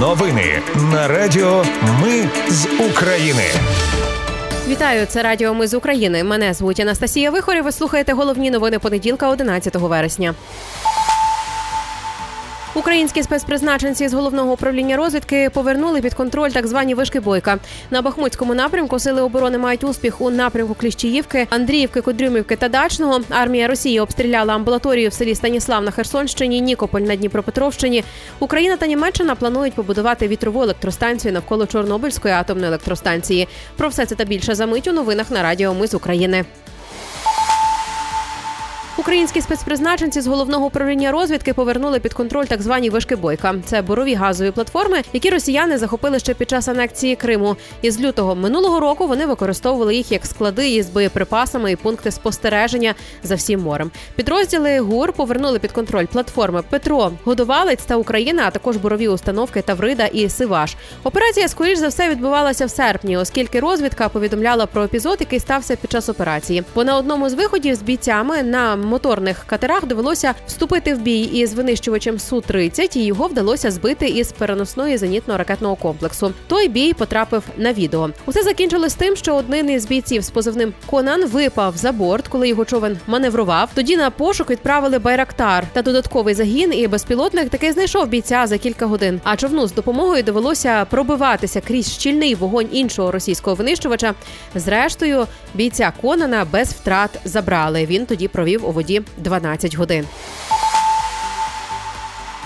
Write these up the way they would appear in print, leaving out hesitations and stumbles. Новини на Радіо Ми з України. Вітаю, це Радіо Ми з України. Мене звуть Анастасія Вихорі. Ви слухаєте головні новини понеділка, 11 вересня. Українські спецпризначенці з Головного управління розвідки повернули під контроль так звані вишки Бойка. На Бахмутському напрямку сили оборони мають успіх у напрямку Кліщіївки, Андріївки, Кудрюмівки та Дачного. Армія Росії обстріляла амбулаторію в селі Станіслав на Херсонщині, Нікополь на Дніпропетровщині. Україна та Німеччина планують побудувати вітрову електростанцію навколо Чорнобильської атомної електростанції. Про все це та більше за мить у новинах на Радіо Ми з України. Українські спецпризначенці з Головного управління розвідки повернули під контроль так звані вишки Бойка. Це бурові газові платформи, які росіяни захопили ще під час анексії Криму. Із лютого минулого року вони використовували їх як склади із боєприпасами і пункти спостереження за всім морем. Підрозділи ГУР повернули під контроль платформи Петро, Годувалець та Україна, а також бурові установки Таврида і Сиваш. Операція, скоріш за все, відбувалася в серпні, оскільки розвідка повідомляла про епізод, який стався під час операції. Бо на одному з виходів з бійцями на моторних катерах довелося вступити в бій із винищувачем Су-30, і його вдалося збити із переносної зенітно-ракетного комплексу. Той бій потрапив на відео. Усе закінчилось тим, що один із бійців з позивним «Конан» випав за борт, коли його човен маневрував. Тоді на пошук відправили байрактар та додатковий загін, і безпілотник таки знайшов бійця за кілька годин. А човну з допомогою довелося пробиватися крізь щільний вогонь іншого російського винищувача. Зрештою, бійця «Конана» без втрат забрали. Він тоді провів у воді 12 годин.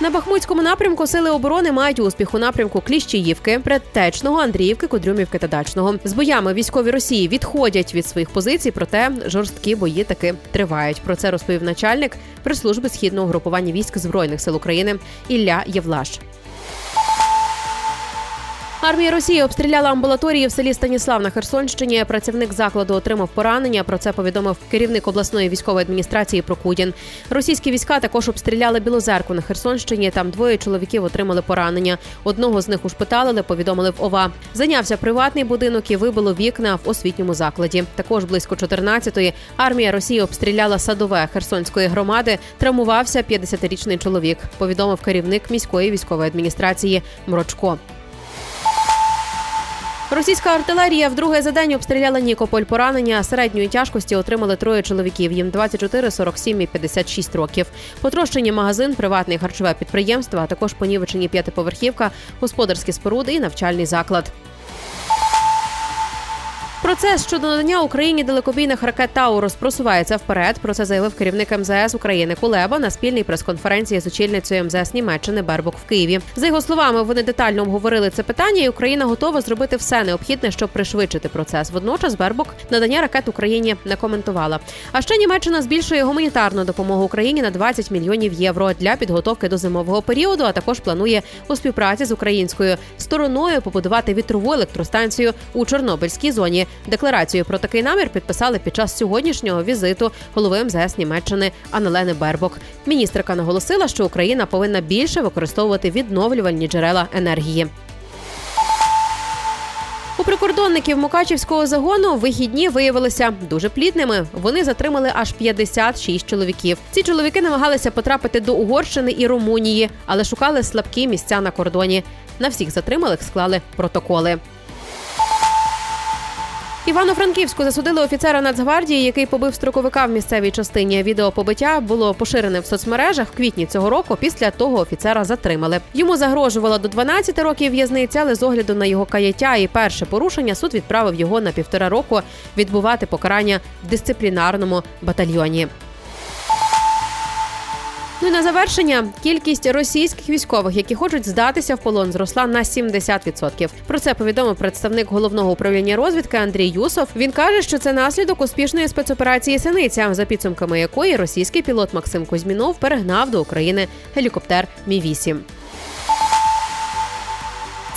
На Бахмутському напрямку сили оборони мають успіх у напрямку Кліщіївки, Передтечного, Андріївки, Кудрюмівки та Дачного. З боями військові Росії відходять від своїх позицій, проте жорсткі бої таки тривають. Про це розповів начальник прес-служби Східного групування військ Збройних сил України Ілля Євлаш. Армія Росії обстріляла амбулаторії в селі Станіслав на Херсонщині. Працівник закладу отримав поранення. Про це повідомив керівник обласної військової адміністрації Прокудін. Російські війська також обстріляли Білозерку на Херсонщині. Там двоє чоловіків отримали поранення. Одного з них ушпиталили, повідомили в ОВА. Зайнявся приватний будинок і вибило вікна в освітньому закладі. Також близько 14-ї армія Росії обстріляла садове Херсонської громади. Травмувався 50-річний чоловік, повідомив керівник міської військової адміністрації Морочко. Російська артилерія вдруге за день обстріляла Нікополь. Поранення середньої тяжкості отримали троє чоловіків. Їм 24, 47 і 56 років. Потрощені магазин, приватне і харчове підприємство, а також понівечені п'ятиповерхівка, господарські споруди і навчальний заклад. Процес щодо надання Україні далекобійних ракет «Taurus» просувається вперед. Про це заявив керівник МЗС України Кулеба на спільній прес-конференції з очільницею МЗС Німеччини Бербок в Києві. За його словами, вони детально обговорили це питання, і Україна готова зробити все необхідне, щоб пришвидшити процес. Водночас Бербок надання ракет Україні не коментувала. А ще Німеччина збільшує гуманітарну допомогу Україні на 20 мільйонів євро для підготовки до зимового періоду, а також планує у співпраці з українською стороною побудувати вітрову електростанцію у Чорнобильській зоні. Декларацію про такий намір підписали під час сьогоднішнього візиту голови МЗС Німеччини Анналени Бербок. Міністерка наголосила, що Україна повинна більше використовувати відновлювальні джерела енергії. У прикордонників Мукачівського загону вихідні виявилися дуже плідними. Вони затримали аж 56 чоловіків. Ці чоловіки намагалися потрапити до Угорщини і Румунії, але шукали слабкі місця на кордоні. На всіх затриманих склали протоколи. Івано-Франківську засудили офіцера Нацгвардії, який побив строковика в місцевій частині. Відео побиття було поширене в соцмережах в квітні цього року. Після того офіцера затримали. Йому загрожувало до 12 років в'язниці, але з огляду на його каяття і перше порушення суд відправив його на 1,5 року відбувати покарання в дисциплінарному батальйоні. Ну і на завершення, кількість російських військових, які хочуть здатися в полон, зросла на 70%. Про це повідомив представник Головного управління розвідки Андрій Юсов. Він каже, що це наслідок успішної спецоперації «Синиця», за підсумками якої російський пілот Максим Кузьмінов перегнав до України гелікоптер Мі-8.